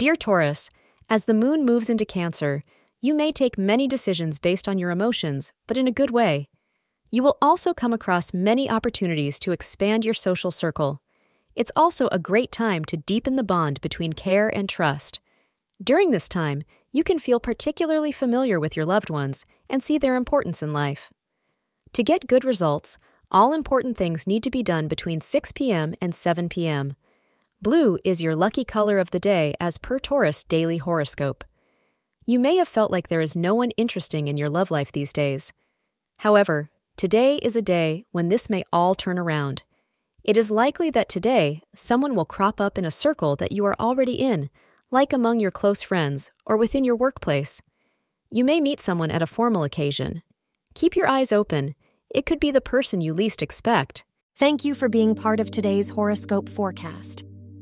Dear Taurus, as the moon moves into Cancer, you may take many decisions based on your emotions, but in a good way. You will also come across many opportunities to expand your social circle. It's also a great time to deepen the bond between care and trust. During this time, you can feel particularly familiar with your loved ones and see their importance in life. To get good results, all important things need to be done between 6 p.m. and 7 p.m. Blue is your lucky color of the day as per Taurus Daily Horoscope. You may have felt like there is no one interesting in your love life these days. However, today is a day when this may all turn around. It is likely that today, someone will crop up in a circle that you are already in, like among your close friends or within your workplace. You may meet someone at a formal occasion. Keep your eyes open. It could be the person you least expect. Thank you for being part of today's horoscope forecast.